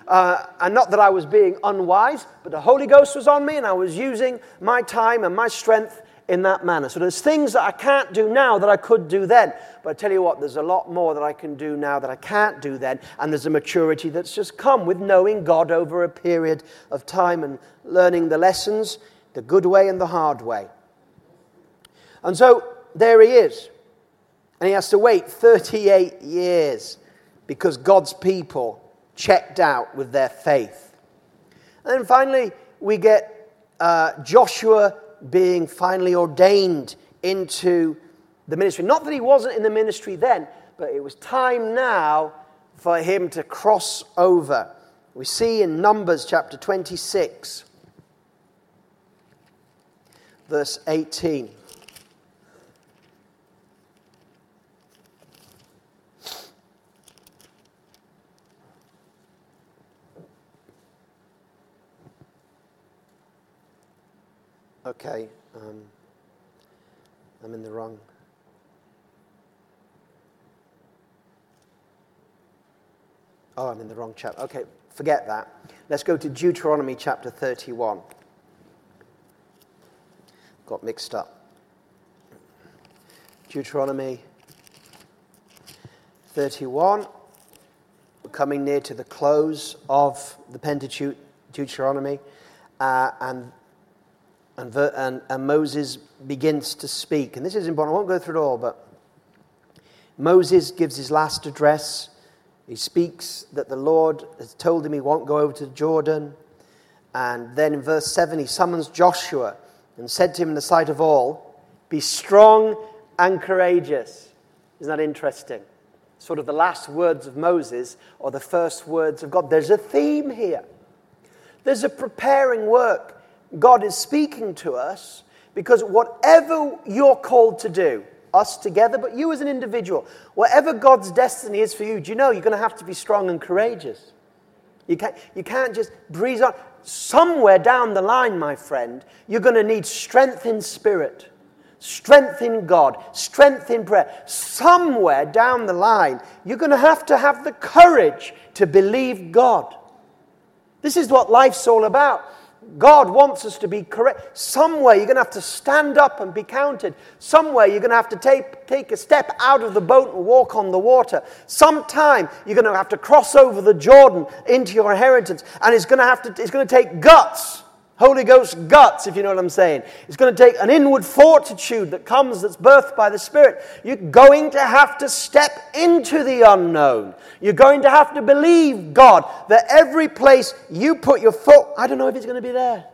And not that I was being unwise, but the Holy Ghost was on me and I was using my time and my strength in that manner. So there's things that I can't do now that I could do then. But I tell you what, there's a lot more that I can do now that I can't do then. And there's a maturity that's just come with knowing God over a period of time and learning the lessons, the good way and the hard way. And so there he is. And he has to wait 38 years because God's people checked out with their faith. And then finally, we get Joshua being finally ordained into the ministry. Not that he wasn't in the ministry then, but it was time now for him to cross over. We see in Numbers chapter 26, verse 18. Okay, I'm in the wrong. Oh, I'm in the wrong chapter. Okay, forget that. Let's go to Deuteronomy chapter 31. Got mixed up. Deuteronomy 31. We're coming near to the close of the Pentateuch, Deuteronomy, and Moses begins to speak. And this is important. I won't go through it all, but Moses gives his last address. He speaks that the Lord has told him he won't go over to Jordan. And then in verse 7, he summons Joshua and said to him in the sight of all, "Be strong and courageous." Isn't that interesting? Sort of the last words of Moses or the first words of God. There's a theme here. There's a preparing work. God is speaking to us because whatever you're called to do, us together, but you as an individual, whatever God's destiny is for you, do you know you're going to have to be strong and courageous? You can't just breeze on. Somewhere down the line, my friend, you're going to need strength in spirit, strength in God, strength in prayer. Somewhere down the line, you're going to have the courage to believe God. This is what life's all about. God wants us to be correct. Somewhere you're going to have to stand up and be counted. Somewhere you're going to have to take a step out of the boat and walk on the water. Sometime you're going to have to cross over the Jordan into your inheritance. And it's going to take guts, Holy Ghost guts, if you know what I'm saying. It's going to take an inward fortitude that's birthed by the Spirit. You're going to have to step into the unknown. You're going to have to believe God that every place you put your foot, I don't know if it's going to be there.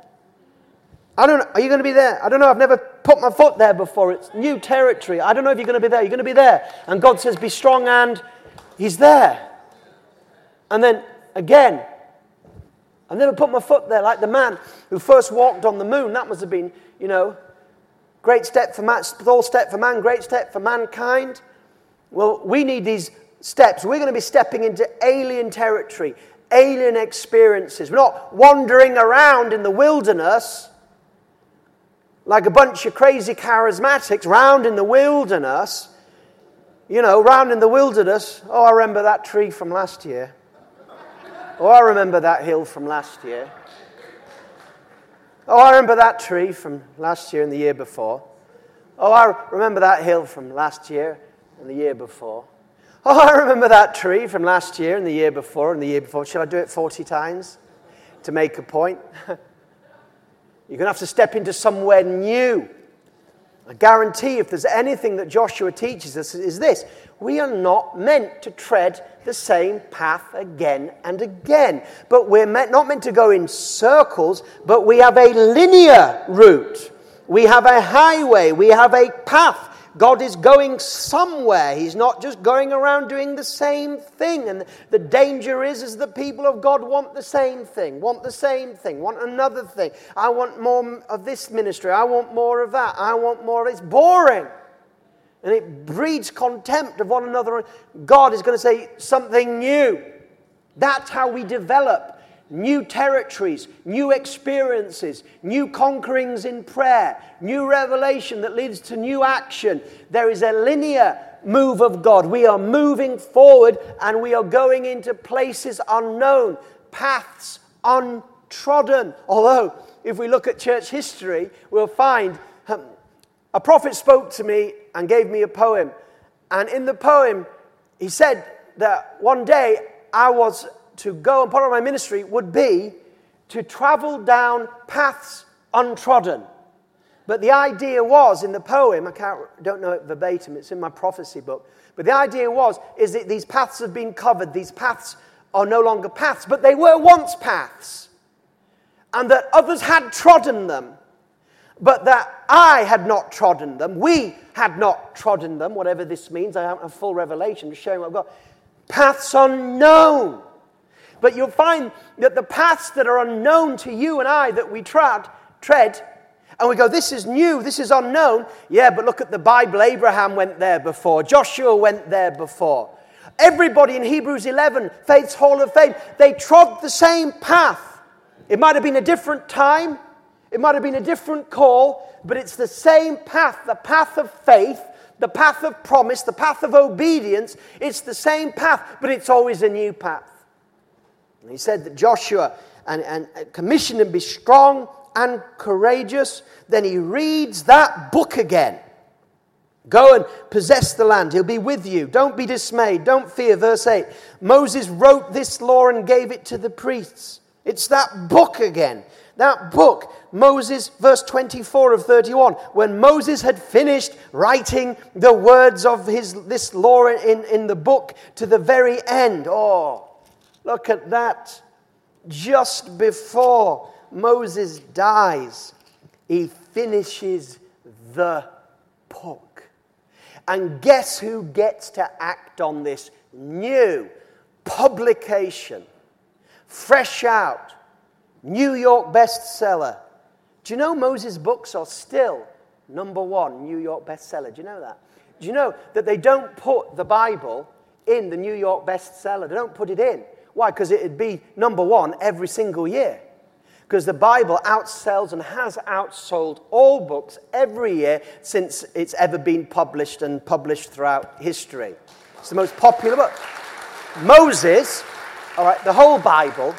I don't know. Are you going to be there? I don't know. I've never put my foot there before. It's new territory. I don't know if you're going to be there. You're going to be there. And God says, be strong, and he's there. And then again, I've never put my foot there, like the man who first walked on the moon. That must have been, great step for man, small step for man, great step for mankind. Well, we need these steps. We're going to be stepping into alien territory, alien experiences. We're not wandering around in the wilderness like a bunch of crazy charismatics round in the wilderness. you know, round in the wilderness, oh, I remember that tree from last year. Oh, I remember that hill from last year. Oh, I remember that tree from last year and the year before. Oh, I remember that hill from last year and the year before. Oh, I remember that tree from last year and the year before and the year before. Shall I do it 40 times to make a point? You're going to have to step into somewhere new. I guarantee if there's anything that Joshua teaches us is this. We are not meant to tread the same path again and again. But we're not meant to go in circles, but we have a linear route. We have a highway. We have a path. God is going somewhere. He's not just going around doing the same thing. And the danger is the people of God want the same thing, want another thing. I want more of this ministry. I want more of that. I want more of this. It's boring. And it breeds contempt of one another. God is going to say something new. That's how we develop. New territories, new experiences, new conquerings in prayer, new revelation that leads to new action. There is a linear move of God. We are moving forward and we are going into places unknown, paths untrodden. Although, if we look at church history, we'll find a prophet spoke to me and gave me a poem. And in the poem, he said that one day I was to go, and part of my ministry would be to travel down paths untrodden. But the idea was, in the poem, I don't know it verbatim, it's in my prophecy book, but the idea was, is that these paths have been covered, these paths are no longer paths, but they were once paths, and that others had trodden them, but that I had not trodden them, we had not trodden them, whatever this means. I haven't a full revelation to showing what I've got. Paths unknown. But you'll find that the paths that are unknown to you and I that we tread, and we go, this is new, this is unknown. Yeah, but look at the Bible. Abraham went there before. Joshua went there before. Everybody in Hebrews 11, Faith's Hall of Fame, they trod the same path. It might have been a different time. It might have been a different call. But it's the same path, the path of faith, the path of promise, the path of obedience. It's the same path, but it's always a new path. And he said that Joshua and commissioned him, be strong and courageous. Then he reads that book again. Go and possess the land. He'll be with you. Don't be dismayed. Don't fear. Verse 8. Moses wrote this law and gave it to the priests. It's that book again. That book, Moses, verse 24 of 31. When Moses had finished writing the words of this law in the book to the very end. Oh, look at that. Just before Moses dies, he finishes the book. And guess who gets to act on this new publication? Fresh out. New York bestseller. Do you know Moses' books are still #1 New York bestseller? Do you know that? Do you know that they don't put the Bible in the New York bestseller? They don't put it in. Why? Because it would be #1 every single year. Because the Bible outsells and has outsold all books every year since it's ever been published and published throughout history. It's the most popular book. Moses, all right, the whole Bible,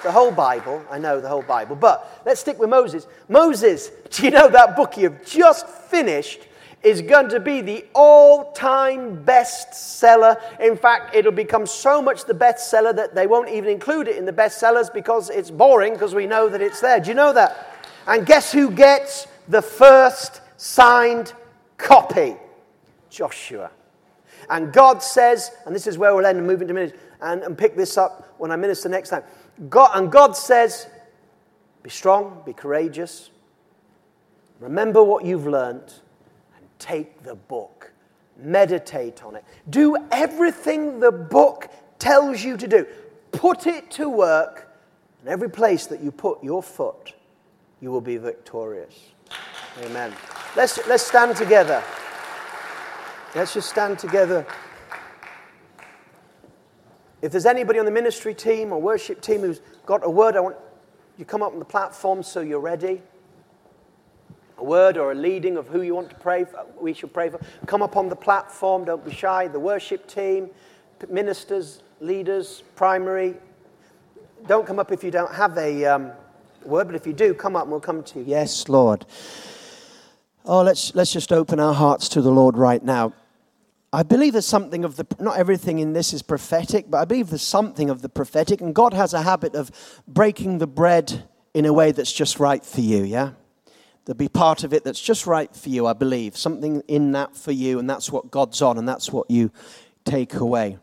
I know the whole Bible, but let's stick with Moses. Moses, do you know that book you've just finished is going to be the all-time bestseller? In fact, it'll become so much the bestseller that they won't even include it in the bestsellers because it's boring, because we know that it's there. Do you know that? And guess who gets the first signed copy? Joshua. And God says, and this is where we'll end and move into ministry, and pick this up when I minister next time. God says, be strong, be courageous, remember what you've learned. Take the book, meditate on it, do everything the book tells you to do, put it to work, and every place that you put your foot, you will be victorious. Amen. Let's stand together. Let's just stand together. If there's anybody on the ministry team or worship team who's got a word, I want you to come up on the platform so you're ready. a word or a leading of who you want to pray for, we should pray for, come up on the platform, don't be shy, the worship team, ministers, leaders, primary. Don't come up if you don't have a word, but if you do, come up and we'll come to you. Yes, Lord. Oh, let's just open our hearts to the Lord right now. I believe there's something of the, not everything in this is prophetic, but I believe there's something of the prophetic, and God has a habit of breaking the bread in a way that's just right for you, yeah? There'll be part of it that's just right for you, I believe. Something in that for you, and that's what God's on, and that's what you take away.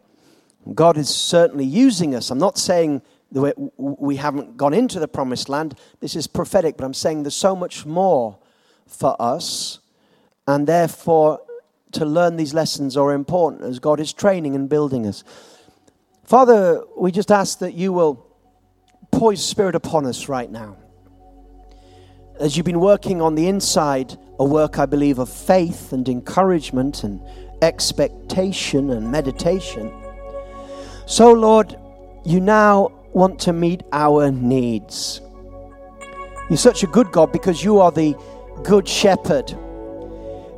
God is certainly using us. I'm not saying that we haven't gone into the promised land. This is prophetic, but I'm saying there's so much more for us, and therefore to learn these lessons are important as God is training and building us. Father, we just ask that you will pour your Spirit upon us right now. As you've been working on the inside, a work, I believe, of faith and encouragement and expectation and meditation. So, Lord, you now want to meet our needs. You're such a good God because you are the good shepherd.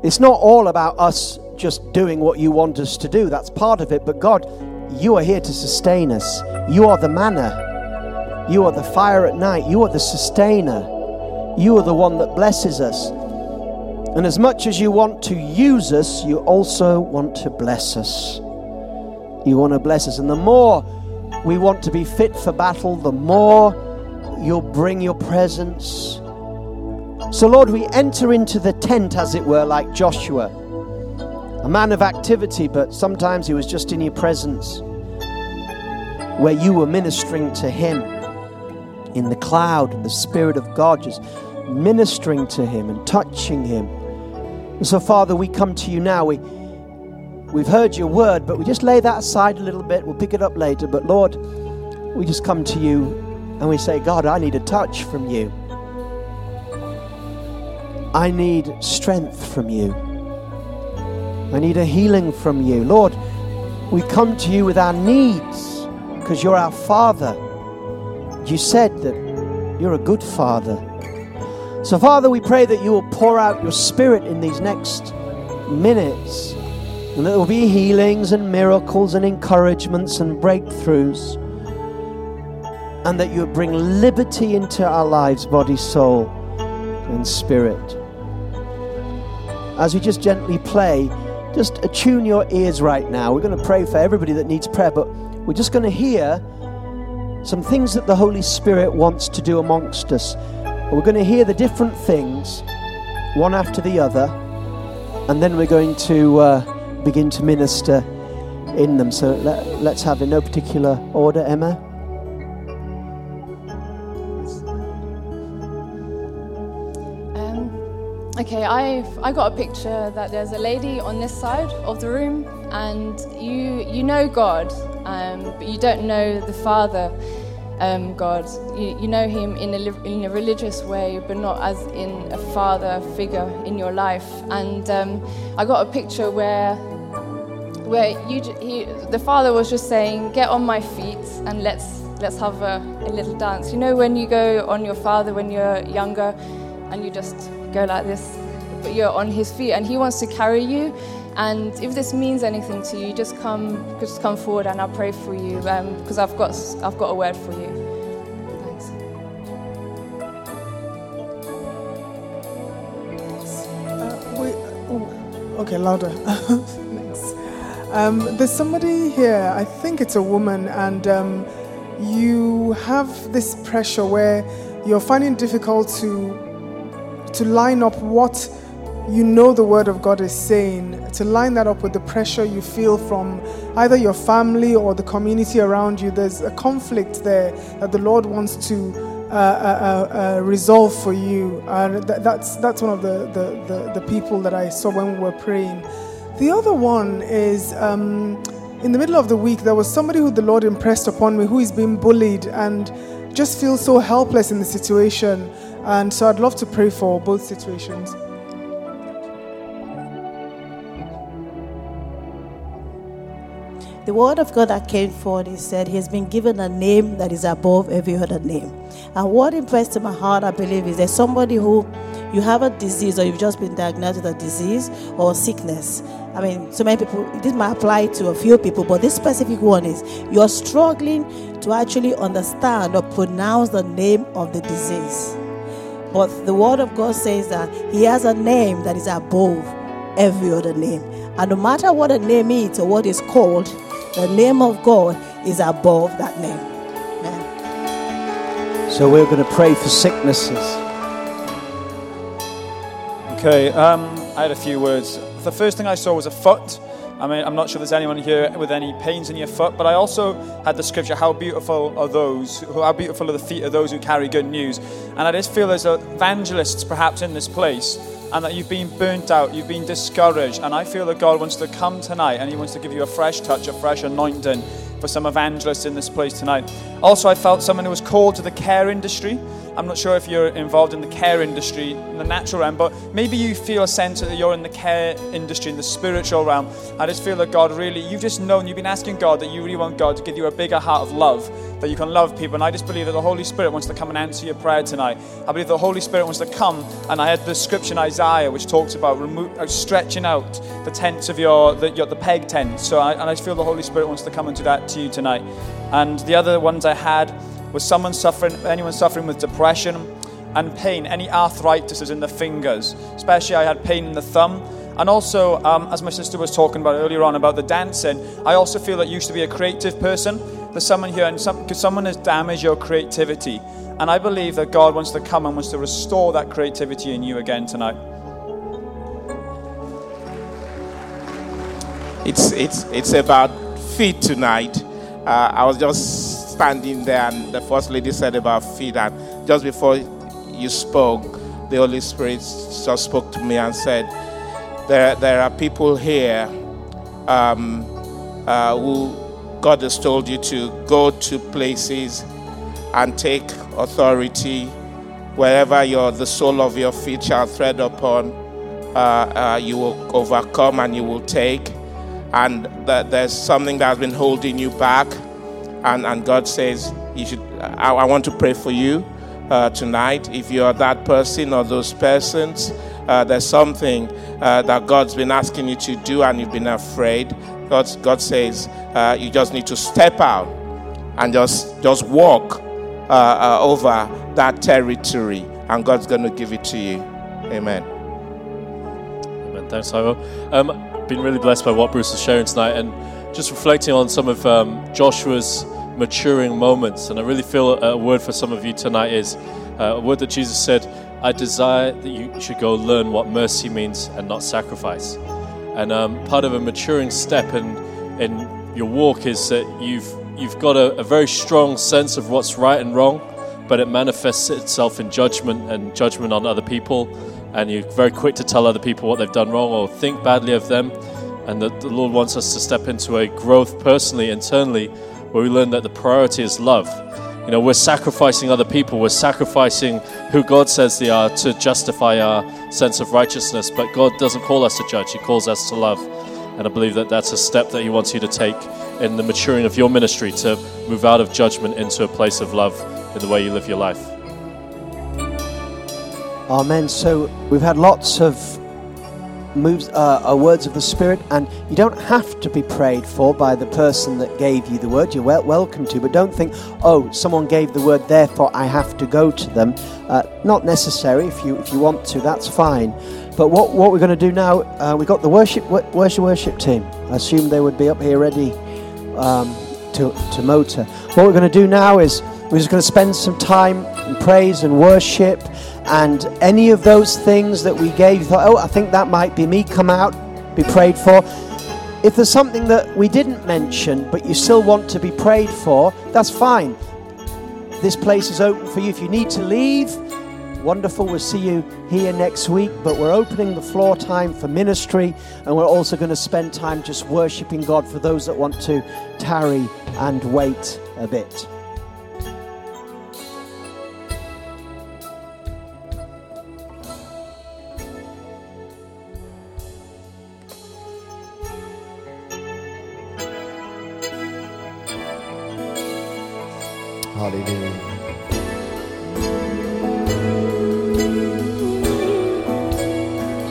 It's not all about us just doing what you want us to do. That's part of it. But God, you are here to sustain us. You are the manna. You are the fire at night. You are the sustainer. You are the one that blesses us. And as much as you want to use us, you also want to bless us. You want to bless us. And the more we want to be fit for battle, the more you'll bring your presence. So, Lord, we enter into the tent, as it were, like Joshua, a man of activity, but sometimes he was just in your presence, where you were ministering to him in the cloud, and the Spirit of God just ministering to him and touching him. And so, Father, we come to you now. We've heard your word, but we just lay that aside a little bit. We'll pick it up later. But, Lord, we just come to you and we say, God, I need a touch from you. I need strength from you. I need a healing from you. Lord, we come to you with our needs because you're our Father. You said that you're a good Father. So, Father, we pray that you will pour out your Spirit in these next minutes, and there will be healings and miracles and encouragements and breakthroughs, and that you will bring liberty into our lives, body, soul, and spirit. As we just gently play, just attune your ears right now. We're going to pray for everybody that needs prayer, but we're just going to hear some things that the Holy Spirit wants to do amongst us. We're going to hear the different things, one after the other, and then we're going to begin to minister in them. So let's have, in no particular order, Emma. Okay, I got a picture that there's a lady on this side of the room, and you know God, but you don't know the Father, God. You know him in a religious way, but not as in a father figure in your life. And I got a picture where the Father was just saying, "Get on my feet and let's have a little dance." You know, when you go on your father when you're younger, and you just go like this, but you're on his feet and he wants to carry you. And if this means anything to you, just come forward and I'll pray for you, because I've got a word for you. Thanks. Okay, louder. Thanks. There's somebody here, I think it's a woman, and you have this pressure where you're finding it difficult to line up what you know the Word of God is saying, to line that up with the pressure you feel from either your family or the community around you. There's a conflict there that the Lord wants to resolve for you. That's one of the people that I saw when we were praying. The other one is, in the middle of the week, there was somebody who the Lord impressed upon me who is being bullied and just feels so helpless in the situation. And so I'd love to pray for both situations. The word of God that came forward, he said, he has been given a name that is above every other name. And what impressed in my heart, I believe, is there's somebody who you have a disease, or you've just been diagnosed with a disease or sickness. I mean, so many people, this might apply to a few people, but this specific one is you're struggling to actually understand or pronounce the name of the disease. But the word of God says that he has a name that is above every other name. And no matter what a name is or what is called, the name of God is above that name. Amen. So we're going to pray for sicknesses. Okay, I had a few words. The first thing I saw was a foot. I mean, I'm not sure there's anyone here with any pains in your foot, but I also had the scripture, how beautiful are the feet of those who carry good news. And I just feel there's evangelists perhaps in this place, and that you've been burnt out, you've been discouraged, and I feel that God wants to come tonight, and he wants to give you a fresh touch, a fresh anointing for some evangelists in this place tonight. Also, I felt someone who was called to the care industry. I'm not sure if you're involved in the care industry in the natural realm, but maybe you feel a sense that you're in the care industry, in the spiritual realm. I just feel that God really, you've just known, you've been asking God that you really want God to give you a bigger heart of love, that you can love people. And I just believe that the Holy Spirit wants to come and answer your prayer tonight. I believe the Holy Spirit wants to come, and I had the scripture in Isaiah, which talks about stretching out the tents of the peg tent. So I just feel the Holy Spirit wants to come and do that to you tonight. And the other ones I had, was anyone suffering with depression and pain, any arthritis is in the fingers, especially I had pain in the thumb. And also, as my sister was talking about earlier on about the dancing, I also feel that you used to be a creative person. There's someone here, and someone has damaged your creativity. And I believe that God wants to come and wants to restore that creativity in you again tonight. It's about feet tonight. I was just standing there, and the first lady said about feet, and just before you spoke, the Holy Spirit just spoke to me and said, there are people here who God has told you to go to places and take authority wherever the sole of your feet shall tread upon, you will overcome and you will take, and that there's something that has been holding you back. And God says, I want to pray for you tonight. If you are that person or those persons, there's something that God's been asking you to do and you've been afraid. God says, you just need to step out and just walk over that territory, and God's going to give it to you. Amen. Amen. Thanks, Ivo. I've been really blessed by what Bruce is sharing tonight, and just reflecting on some of Joshua's maturing moments. And I really feel a word for some of you tonight is a word that Jesus said, I desire that you should go learn what mercy means and not sacrifice. And part of a maturing step in your walk is that you've got a very strong sense of what's right and wrong, but it manifests itself in judgment and judgment on other people. And you're very quick to tell other people what they've done wrong or think badly of them. And that the Lord wants us to step into a growth personally, internally, where we learn that the priority is love. You know, we're sacrificing other people. We're sacrificing who God says they are to justify our sense of righteousness. But God doesn't call us to judge. He calls us to love. And I believe that that's a step that he wants you to take in the maturing of your ministry, to move out of judgment into a place of love in the way you live your life. Amen. So we've had lots of moves are words of the Spirit, and you don't have to be prayed for by the person that gave you the word. You're welcome to, but don't think, oh, someone gave the word, therefore I have to go to them. Not necessary. If you want to, that's fine. But what we're going to do now, we've got the worship team. I assume they would be up here ready to motor. What we're going to do now is we're just going to spend some time in praise and worship. And any of those things that we gave, you thought, oh, I think that might be me, come out, be prayed for. If there's something that we didn't mention, but you still want to be prayed for, that's fine. This place is open for you. If you need to leave, wonderful, we'll see you here next week. But we're opening the floor time for ministry, and we're also going to spend time just worshiping God for those that want to tarry and wait a bit. Hallelujah.